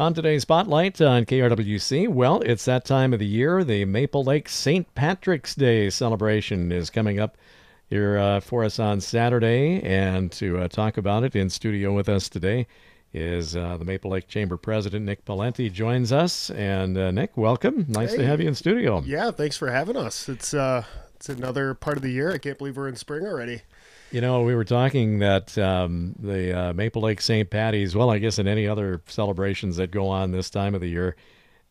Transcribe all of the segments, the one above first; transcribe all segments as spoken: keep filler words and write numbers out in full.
On today's Spotlight on K R W C, well, it's that time of the year. The Maple Lake Saint Patrick's Day celebration is coming up here uh, for us on Saturday. And to uh, talk about it in studio with us today is uh, the Maple Lake Chamber President, Nick Palenti, joins us. And uh, Nick, welcome. Nice hey. to have you in studio. Yeah, thanks for having us. It's, uh, it's another part of the year. I can't believe we're in spring already. You know, we were talking that um, the uh, Maple Lake Saint Patty's, well, I guess in any other celebrations that go on this time of the year,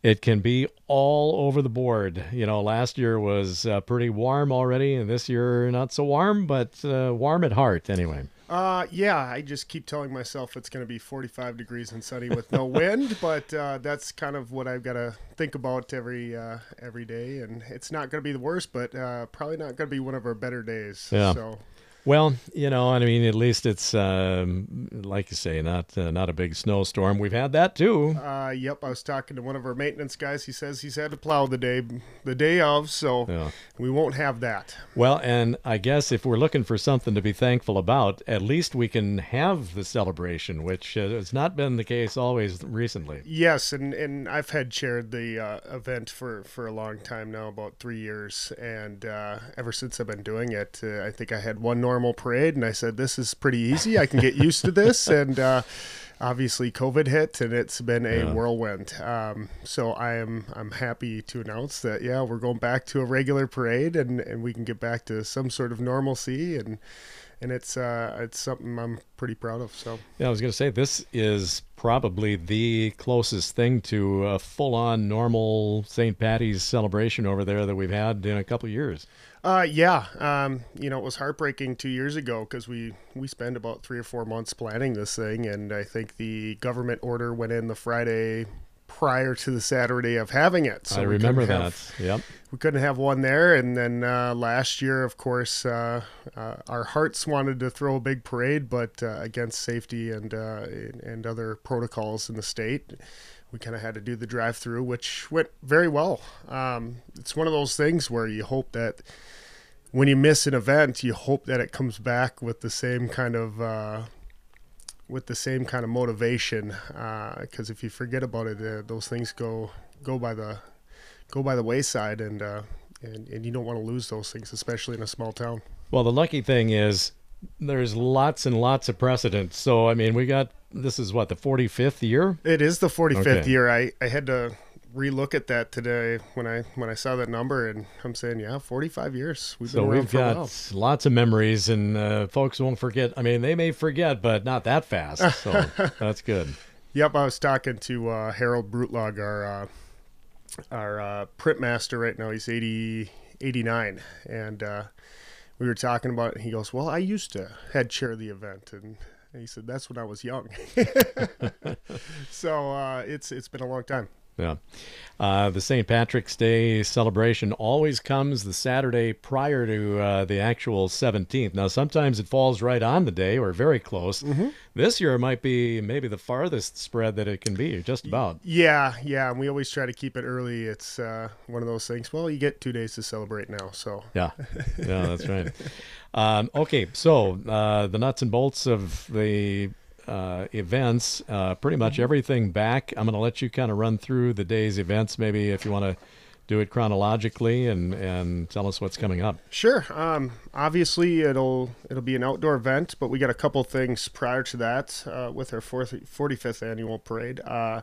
it can be all over the board. You know, last year was uh, pretty warm already, and this year not so warm, but uh, warm at heart anyway. Uh, yeah, I just keep telling myself it's going to be forty-five degrees and sunny with no wind, but uh, that's kind of what I've got to think about every uh, every day. And it's not going to be the worst, but uh, probably not going to be one of our better days. Yeah. So. Well, you know, I mean, at least it's, um, like you say, not uh, not a big snowstorm. We've had that, too. Uh, yep, I was talking to one of our maintenance guys. He says he's had to plow the day the day of, so yeah. we won't have that. Well, and I guess if we're looking for something to be thankful about, at least we can have the celebration, which uh, has not been the case always recently. Yes, and, and I've had chaired the uh, event for, for a long time now, about three years, and uh, ever since I've been doing it, uh, I think I had one normal parade, and I said, this is pretty easy. I can get used to this. And uh, obviously COVID hit, and it's been a yeah. whirlwind. Um, so I am I'm happy to announce that, yeah, we're going back to a regular parade, and, and we can get back to some sort of normalcy. And and it's uh, it's something I'm pretty proud of. So yeah, I was going to say, this is probably the closest thing to a full-on normal Saint Patty's celebration over there that we've had in a couple of years. Uh, yeah. Um, you know, it was heartbreaking two years ago because we, we spent about three or four months planning this thing. And I think the government order went in the Friday prior to the Saturday of having it. So I remember that. Have, yep. We couldn't have one there. And then uh, last year, of course, uh, uh, our hearts wanted to throw a big parade, but uh, against safety and, uh, and other protocols in the state, we kind of had to do the drive-through, which went very well. Um, it's one of those things where you hope that when you miss an event, you hope that it comes back with the same kind of uh, with the same kind of motivation. Because uh, if you forget about it, uh, those things go go by the go by the wayside, and uh, and and you don't want to lose those things, especially in a small town. Well, the lucky thing is there's lots and lots of precedent. So I mean, we got. This is what, the forty-fifth year? It is the forty-fifth okay. year. I, I had to relook at that today when I when I saw that number, and I'm saying, yeah, forty-five years. We've so been we've got a lots of memories, and uh, folks won't forget. I mean, they may forget, but not that fast. So that's good. Yep, I was talking to uh, Harold Brutelag, our uh, our uh, print master right now. He's eighty, eighty-nine, and uh, we were talking about it, and he goes, "Well, I used to head chair the event," and. And he said, that's when I was young. So uh, it's it's been a long time. Yeah. Uh, the Saint Patrick's Day celebration always comes the Saturday prior to uh, the actual seventeenth. Now, sometimes it falls right on the day or very close. Mm-hmm. This year might be maybe the farthest spread that it can be, just about. Yeah, yeah. And we always try to keep it early. It's uh, one of those things, well, you get two days to celebrate now, so. Yeah, yeah, that's right. um, okay, so uh, the nuts and bolts of the... Uh, events, uh, pretty much everything back. I'm going to let you kind of run through the day's events, maybe if you want to do it chronologically, and, and tell us what's coming up. Sure. Um, obviously, it'll it'll be an outdoor event, but we got a couple things prior to that uh, with our forty-fifth annual parade. Uh,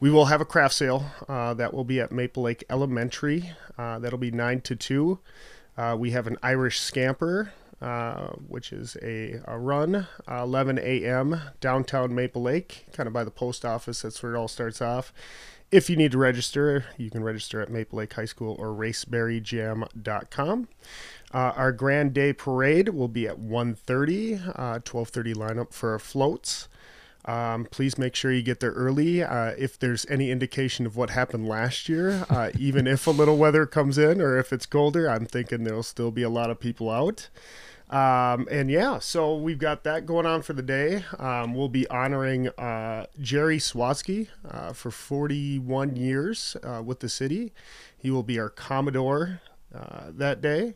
we will have a craft sale uh, that will be at Maple Lake Elementary. Uh, that'll be nine to two. Uh, we have an Irish Scamper, Uh, which is a, a run, uh, eleven a m downtown Maple Lake, kind of by the post office. That's where it all starts off. If you need to register, you can register at Maple Lake High School or raceberry jam dot com. Uh, our Grand Day Parade will be at one thirty, uh, twelve thirty lineup for our floats. Um, please make sure you get there early. Uh, if there's any indication of what happened last year, uh, even if a little weather comes in or if it's colder, I'm thinking there'll still be a lot of people out. Um, and yeah, so we've got that going on for the day. Um, we'll be honoring uh, Jerry Swatsky uh, for forty-one years uh, with the city. He will be our Commodore uh, that day.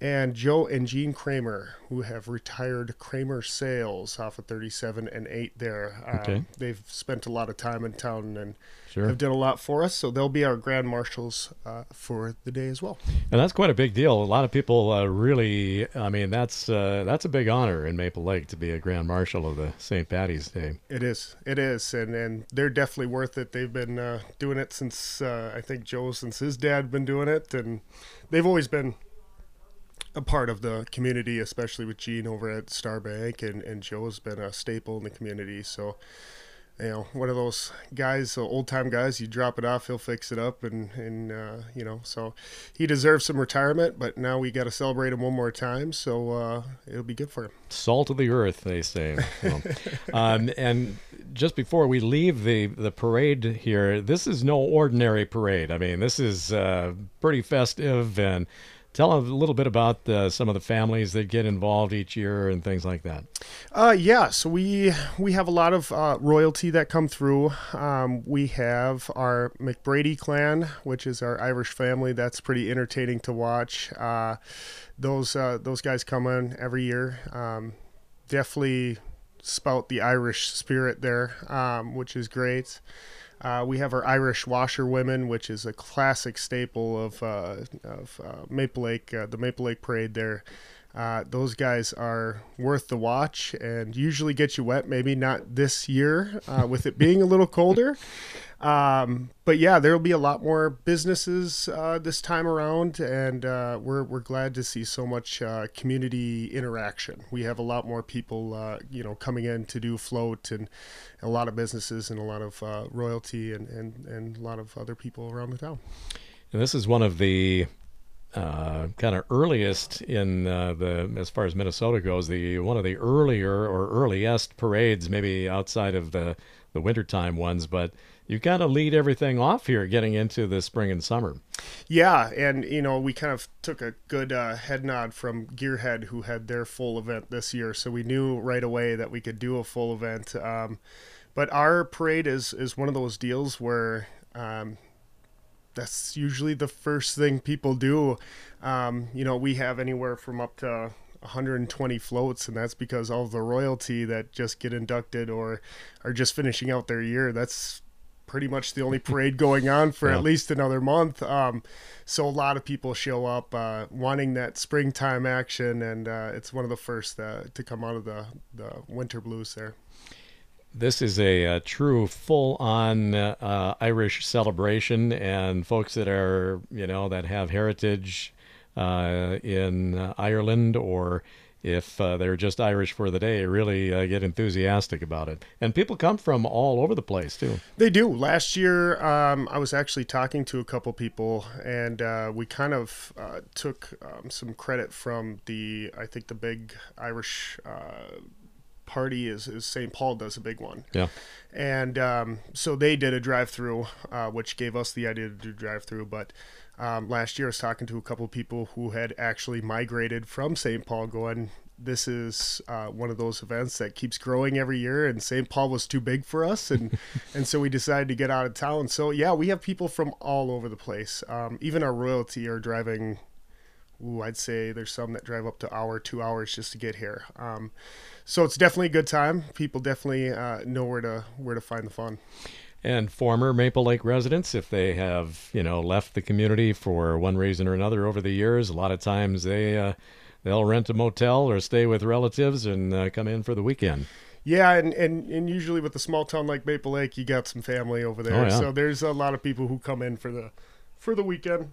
and Joe and Gene Kramer, who have retired Kramer Sales off of thirty-seven and eight there. Uh, okay. They've spent a lot of time in town and sure. have done a lot for us, so they'll be our grand marshals uh, for the day as well. And that's quite a big deal. A lot of people uh, really, I mean, that's uh, that's a big honor in Maple Lake to be a grand marshal of the Saint Patty's Day. It is. It is, and, and they're definitely worth it. They've been uh, doing it since, uh, I think, Joe, since his dad been doing it, and they've always been a part of the community, especially with Gene over at Starbank, and, and Joe's been a staple in the community. So, you know, one of those guys, so old time guys, you drop it off, he'll fix it up. And, and uh, you know, so he deserves some retirement, but now we got to celebrate him one more time. So uh, it'll be good for him. Salt of the earth, they say. So, um, and just before we leave the, the parade here, this is no ordinary parade. I mean, this is uh, pretty festive. And tell a little bit about uh, some of the families that get involved each year and things like that. Uh, yeah, so we we have a lot of uh, royalty that come through. Um, we have our McBrady clan, which is our Irish family. That's pretty entertaining to watch. Uh, those uh, those guys come in every year. Um, definitely spout the Irish spirit there, um, which is great. Uh, we have our Irish washerwomen, which is a classic staple of, uh, of uh, Maple Lake, uh, the Maple Lake Parade there. Uh, those guys are worth the watch and usually get you wet, maybe not this year uh, with it being a little colder. Um, but yeah, there'll be a lot more businesses uh, this time around, and uh, we're, we're glad to see so much uh, community interaction. We have a lot more people, uh, you know, coming in to do float, and a lot of businesses and a lot of uh, royalty and, and, and a lot of other people around the town. And this is one of the Uh, kind of earliest in uh, the, as far as Minnesota goes, the one of the earlier or earliest parades, maybe outside of the, the wintertime ones, but you kind of lead everything off here getting into the spring and summer. Yeah, and you know, we kind of took a good uh, head nod from Gearhead, who had their full event this year, so we knew right away that we could do a full event. Um, but our parade is, is one of those deals where um, that's usually the first thing people do. Um, you know, we have anywhere from up to one hundred twenty floats, and that's because all the royalty that just get inducted or are just finishing out their year, that's pretty much the only parade going on for yeah. at least another month. Um, so a lot of people show up uh, wanting that springtime action, and uh, it's one of the first uh, to come out of the, the winter blues there. This is a, a true full-on uh, Irish celebration, and folks that are, you know, that have heritage uh, in uh, Ireland, or if uh, they're just Irish for the day, really uh, get enthusiastic about it. And people come from all over the place, too. They do. Last year, um, I was actually talking to a couple people, and uh, we kind of uh, took um, some credit from the, I think, the big Irish uh party is, is Saint Paul does a big one. Yeah. And um, so they did a drive-through, uh, which gave us the idea to do drive-through. But um, last year I was talking to a couple of people who had actually migrated from Saint Paul, going, this is uh, one of those events that keeps growing every year, and Saint Paul was too big for us, and and so we decided to get out of town. So yeah, we have people from all over the place. Um, even our royalty are driving. Ooh, I'd say there's some that drive up to hour, two hours just to get here. Um, so it's definitely a good time. People definitely uh, know where to where to find the fun. And former Maple Lake residents, if they have, you know, left the community for one reason or another over the years, a lot of times they uh, they'll rent a motel or stay with relatives and uh, come in for the weekend. Yeah, and, and, and usually with a small town like Maple Lake, you got some family over there. Oh, yeah. So there's a lot of people who come in for the for the weekend.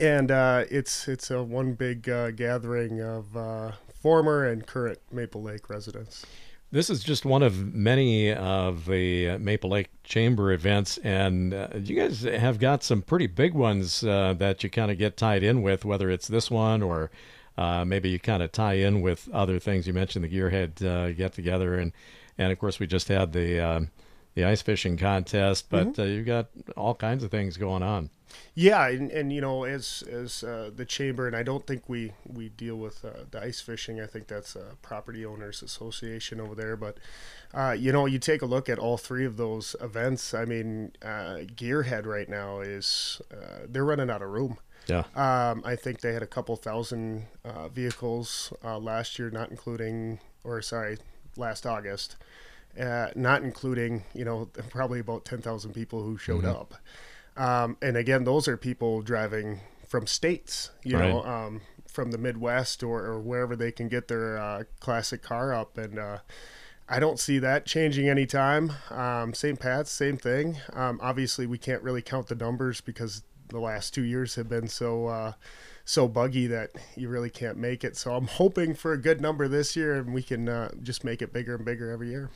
And uh, it's it's a one big uh, gathering of uh, former and current Maple Lake residents. This is just one of many of the Maple Lake Chamber events, and uh, you guys have got some pretty big ones uh, that you kind of get tied in with, whether it's this one or uh, maybe you kind of tie in with other things. You mentioned the Gearhead uh, get-together, and, and, of course, we just had the uh, the ice fishing contest, but mm-hmm. uh, you've got all kinds of things going on. Yeah, and, and you know, as as uh, the chamber, and I don't think we we deal with uh, the ice fishing. I think that's a property owners association over there. But uh, you know, you take a look at all three of those events. I mean, uh, Gearhead right now is uh, they're running out of room. Yeah. Um, I think they had a couple thousand uh, vehicles uh, last year, not including, or sorry, last August, uh, not including, you know, probably about ten thousand people who showed mm-hmm. up. Um, and again, those are people driving from states, you right. know, um, from the Midwest or, or wherever they can get their uh, classic car up. And uh, I don't see that changing anytime. Um, Saint Pat's, same thing. Um, obviously, we can't really count the numbers because the last two years have been so uh, so buggy that you really can't make it. So I'm hoping for a good number this year, and we can uh, just make it bigger and bigger every year.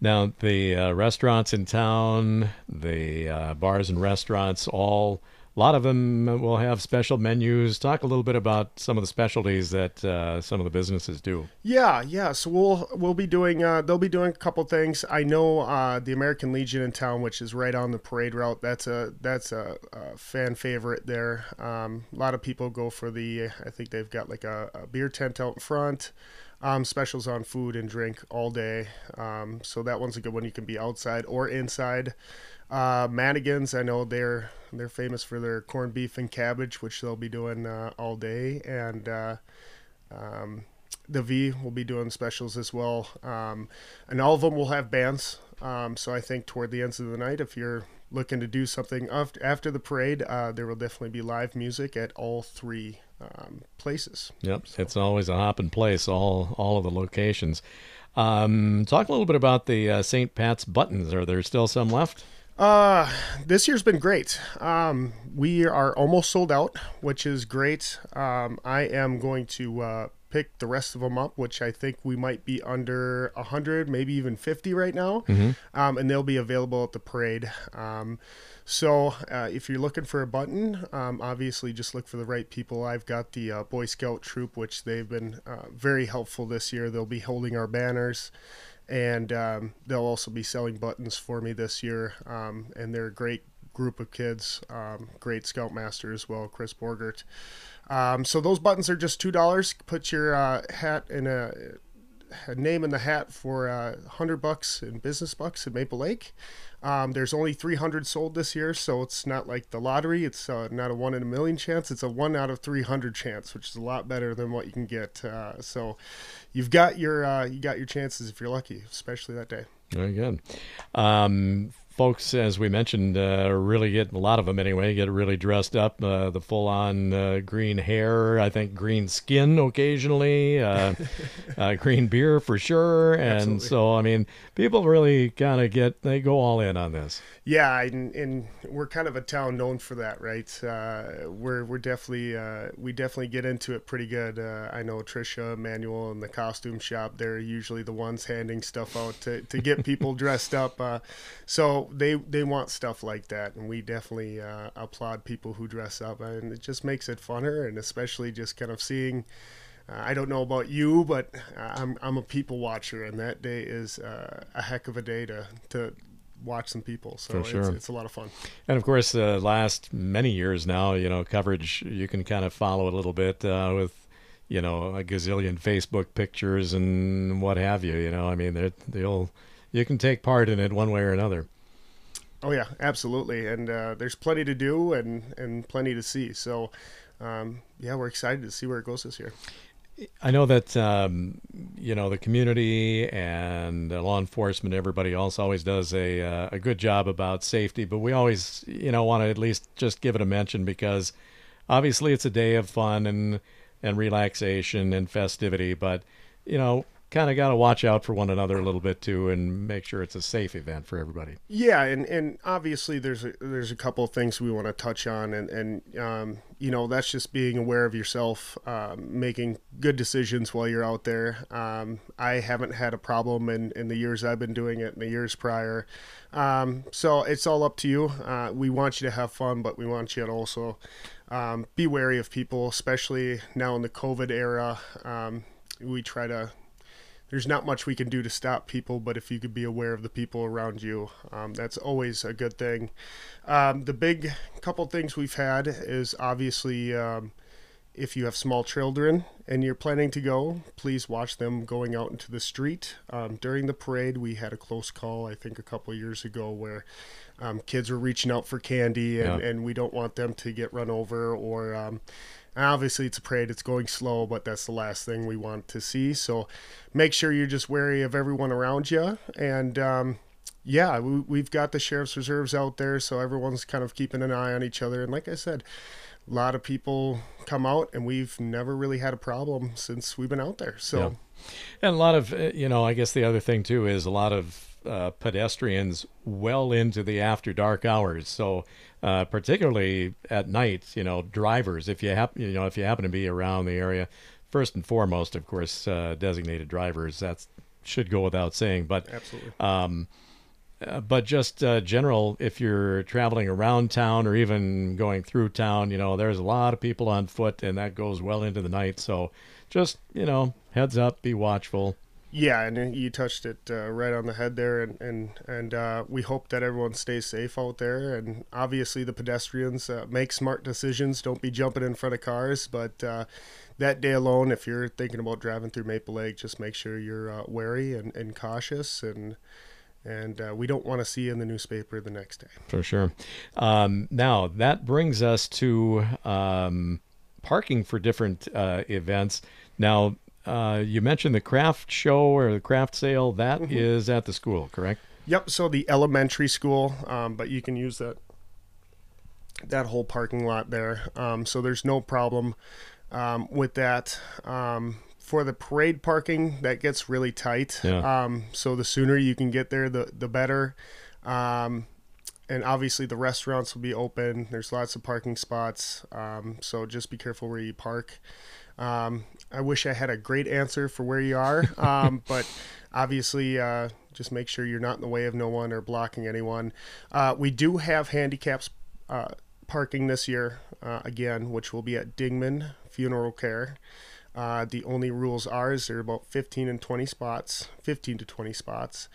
Now, the uh, restaurants in town, the uh, bars and restaurants, all a lot of them will have special menus. Talk a little bit about some of the specialties that uh, some of the businesses do. Yeah, yeah. So we'll we'll be doing uh, they'll be doing a couple things. I know uh, the American Legion in town, which is right on the parade route. That's a that's a, a fan favorite there. Um, a lot of people go for the. I think they've got like a, a beer tent out in front. Um, specials on food and drink all day. Um, so that one's a good one. You can be outside or inside. Uh, Madigan's, I know they're they're famous for their corned beef and cabbage, which they'll be doing uh, all day. And uh, um, the V will be doing specials as well. Um, and all of them will have bands. Um, so I think toward the ends of the night, if you're looking to do something after the parade, uh, there will definitely be live music at all three um, places. Yep, so. It's always a hop and place, all, all of the locations. Um, talk a little bit about the uh, Saint Pat's buttons. Are there still some left? Uh, this year's been great. Um, we are almost sold out, which is great. Um, I am going to uh, pick the rest of them up, which I think we might be under one hundred, maybe even fifty right now. Mm-hmm. Um, and they'll be available at the parade. Um, so uh, if you're looking for a button, um, obviously just look for the right people. I've got the uh, Boy Scout troop, which they've been uh, very helpful this year. They'll be holding our banners. And um, they'll also be selling buttons for me this year. Um, and they're a great group of kids, um, great Scoutmaster as well, Chris Borgert. Um, so those buttons are just two dollars. Put your uh, hat in a, a name in the hat for uh, one hundred bucks in business bucks at Maple Lake. Um, there's only three hundred sold this year, so it's not like the lottery. It's uh, not a one in a million chance. It's a one out of three hundred chance, which is a lot better than what you can get. Uh, so you've got your uh, you got your chances if you're lucky, especially that day. Very good. Um, folks, as we mentioned, uh, really get a lot of them anyway, get really dressed up, uh, the full-on uh, green hair, I think green skin occasionally, uh, uh, green beer for sure. And absolutely. So, I mean, people really kind of get, they go all in on this. Yeah, and, and we're kind of a town known for that, right? Uh, we're, we're definitely, uh, we definitely get into it pretty good. Uh, I know Trisha Emmanuel and the costume shop, they're usually the ones handing stuff out to, to get people dressed up. Uh, so, They they want stuff like that, and we definitely uh, applaud people who dress up, and it just makes it funner, and especially just kind of seeing. Uh, I don't know about you, but I'm I'm a people watcher, and that day is uh, a heck of a day to to watch some people. So sure. it's, it's a lot of fun. And of course, uh, last many years now, you know, coverage you can kind of follow a little bit uh, with. You know, a gazillion Facebook pictures and what have you. You know, I mean, they'll you can take part in it one way or another. Oh yeah, absolutely, and uh, there's plenty to do and and plenty to see. So, um, yeah, we're excited to see where it goes this year. I know that um, you know the community and law enforcement, everybody else always does a uh, a good job about safety, but we always you know want to at least just give it a mention because obviously it's a day of fun and and relaxation and festivity, but you know. Kind of got to watch out for one another a little bit too, and make sure it's a safe event for everybody. Yeah, and, and obviously there's a, there's a couple of things we want to touch on, and and um, you know that's just being aware of yourself, um, making good decisions while you're out there. Um, I haven't had a problem in in the years I've been doing it, and the years prior. Um, so it's all up to you. Uh, we want you to have fun, but we want you to also um, be wary of people, especially now in the COVID era. Um, we try to. There's not much we can do to stop people, but if you could be aware of the people around you, um, that's always a good thing. Um, the big couple things we've had is obviously, um, If you have small children and you're planning to go, please watch them going out into the street. Um, during the parade, we had a close call, I think a couple of years ago, where um, kids were reaching out for candy, and, yeah. and we don't want them to get run over or... Um, Obviously, it's a parade. It's going slow, but that's the last thing we want to see. So make sure you're just wary of everyone around you. And, um, yeah, we, we've got the sheriff's reserves out there, so everyone's kind of keeping an eye on each other. And like I said, a lot of people come out, and we've never really had a problem since we've been out there. So, yeah. And a lot of, you know, I guess the other thing, too, is a lot of uh, pedestrians well into the after dark hours. So uh, particularly at night, you know, drivers, if you happen, you know, if you happen to be around the area, first and foremost, of course, uh, designated drivers, that should go without saying, but, absolutely. um, uh, but just uh, general, if you're traveling around town or even going through town, you know, there's a lot of people on foot, and that goes well into the night. So just, you know, heads up, be watchful. Yeah, and you touched it uh, right on the head there, and and, and uh, we hope that everyone stays safe out there, and obviously the pedestrians uh, make smart decisions. Don't be jumping in front of cars, but uh, that day alone, if you're thinking about driving through Maple Lake, just make sure you're uh, wary and, and cautious, and and uh, we don't want to see you in the newspaper the next day. For sure. Um, now, that brings us to um, parking for different uh, events. Now, Uh, you mentioned the craft show or the craft sale. That mm-hmm. is at the school, correct? Yep. So the elementary school, um, but you can use that that whole parking lot there. Um, so there's no problem um, with that. Um, for the parade parking, that gets really tight. Yeah. Um, so the sooner you can get there, the the better. Um, and obviously the restaurants will be open. There's lots of parking spots. Um, so just be careful where you park. Um, I wish I had a great answer for where you are, um, but obviously uh, just make sure you're not in the way of no one or blocking anyone. Uh, we do have handicaps uh, parking this year, uh, again, which will be at Dingman Funeral Care. Uh, the only rules are is there are about fifteen and twenty spots, fifteen to twenty spots,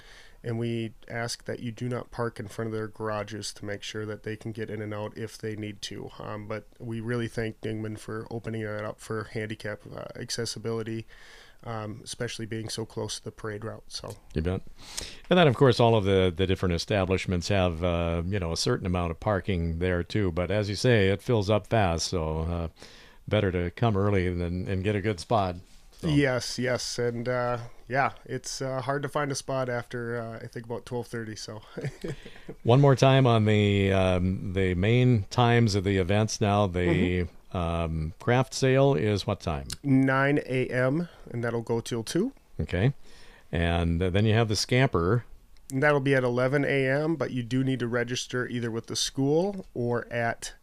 and we ask that you do not park in front of their garages to make sure that they can get in and out if they need to. Um, but we really thank Dingman for opening that up for handicap uh, accessibility, um, especially being so close to the parade route. So you bet. And then, of course, all of the, the different establishments have, uh, you know, a certain amount of parking there, too. But as you say, it fills up fast, so uh, better to come early than, and get a good spot. So. Yes, yes, and uh, yeah, it's uh, hard to find a spot after uh, I think about twelve thirty. So, one more time on the um, the main times of the events. Now the mm-hmm. um, craft sale is what time? nine a m and that'll go till two. Okay, and then you have the scamper. And that'll be at eleven a m But you do need to register either with the school or at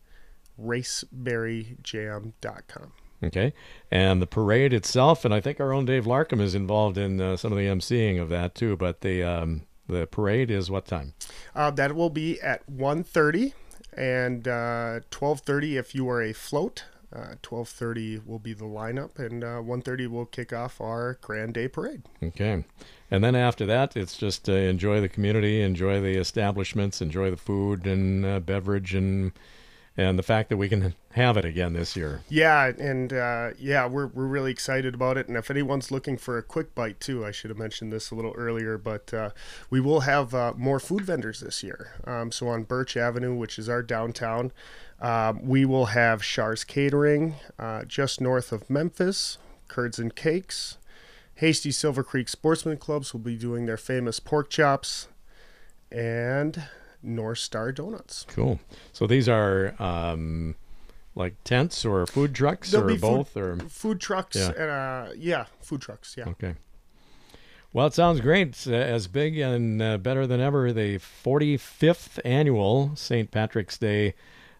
raceberry jam dot com. Okay, and the parade itself, and I think our own Dave Larkham is involved in uh, some of the emceeing of that too, but the um, the parade is what time? Uh, that will be at one thirty and uh, twelve thirty if you are a float. Uh, twelve thirty will be the lineup, and uh, one thirty will kick off our Grand Day Parade. Okay, and then after that, it's just uh, enjoy the community, enjoy the establishments, enjoy the food and uh, beverage and... and the fact that we can have it again this year. Yeah, and uh, yeah, we're we're really excited about it. And if anyone's looking for a quick bite too, I should have mentioned this a little earlier, but uh, we will have uh, more food vendors this year. Um, so on Birch Avenue, which is our downtown, um, we will have Char's Catering uh, just north of Memphis, Curds and Cakes. Hasty Silver Creek Sportsman Clubs will be doing their famous pork chops, and North Star Donuts. Cool. So these are um, like tents or food trucks There'll or both? Food, or food trucks. Yeah. And, uh, yeah, food trucks. Yeah. Okay. Well, it sounds great. As big and uh, better than ever, the forty-fifth annual Saint Patrick's Day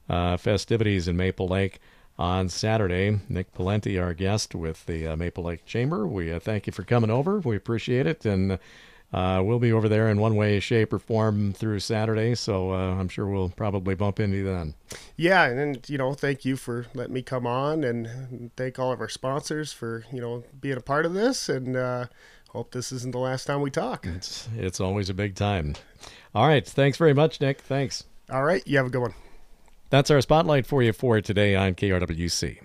uh, festivities in Maple Lake on Saturday. Nick Palenti, our guest with the uh, Maple Lake Chamber. We uh, thank you for coming over. We appreciate it. And uh, Uh, we'll be over there in one way, shape, or form through Saturday, so uh, I'm sure we'll probably bump into you then. Yeah, and, and, you know, thank you for letting me come on, and thank all of our sponsors for, you know, being a part of this, and uh, hope this isn't the last time we talk. It's, it's always a big time. All right, thanks very much, Nick. Thanks. All right, you have a good one. That's our spotlight for you for today on K R W C.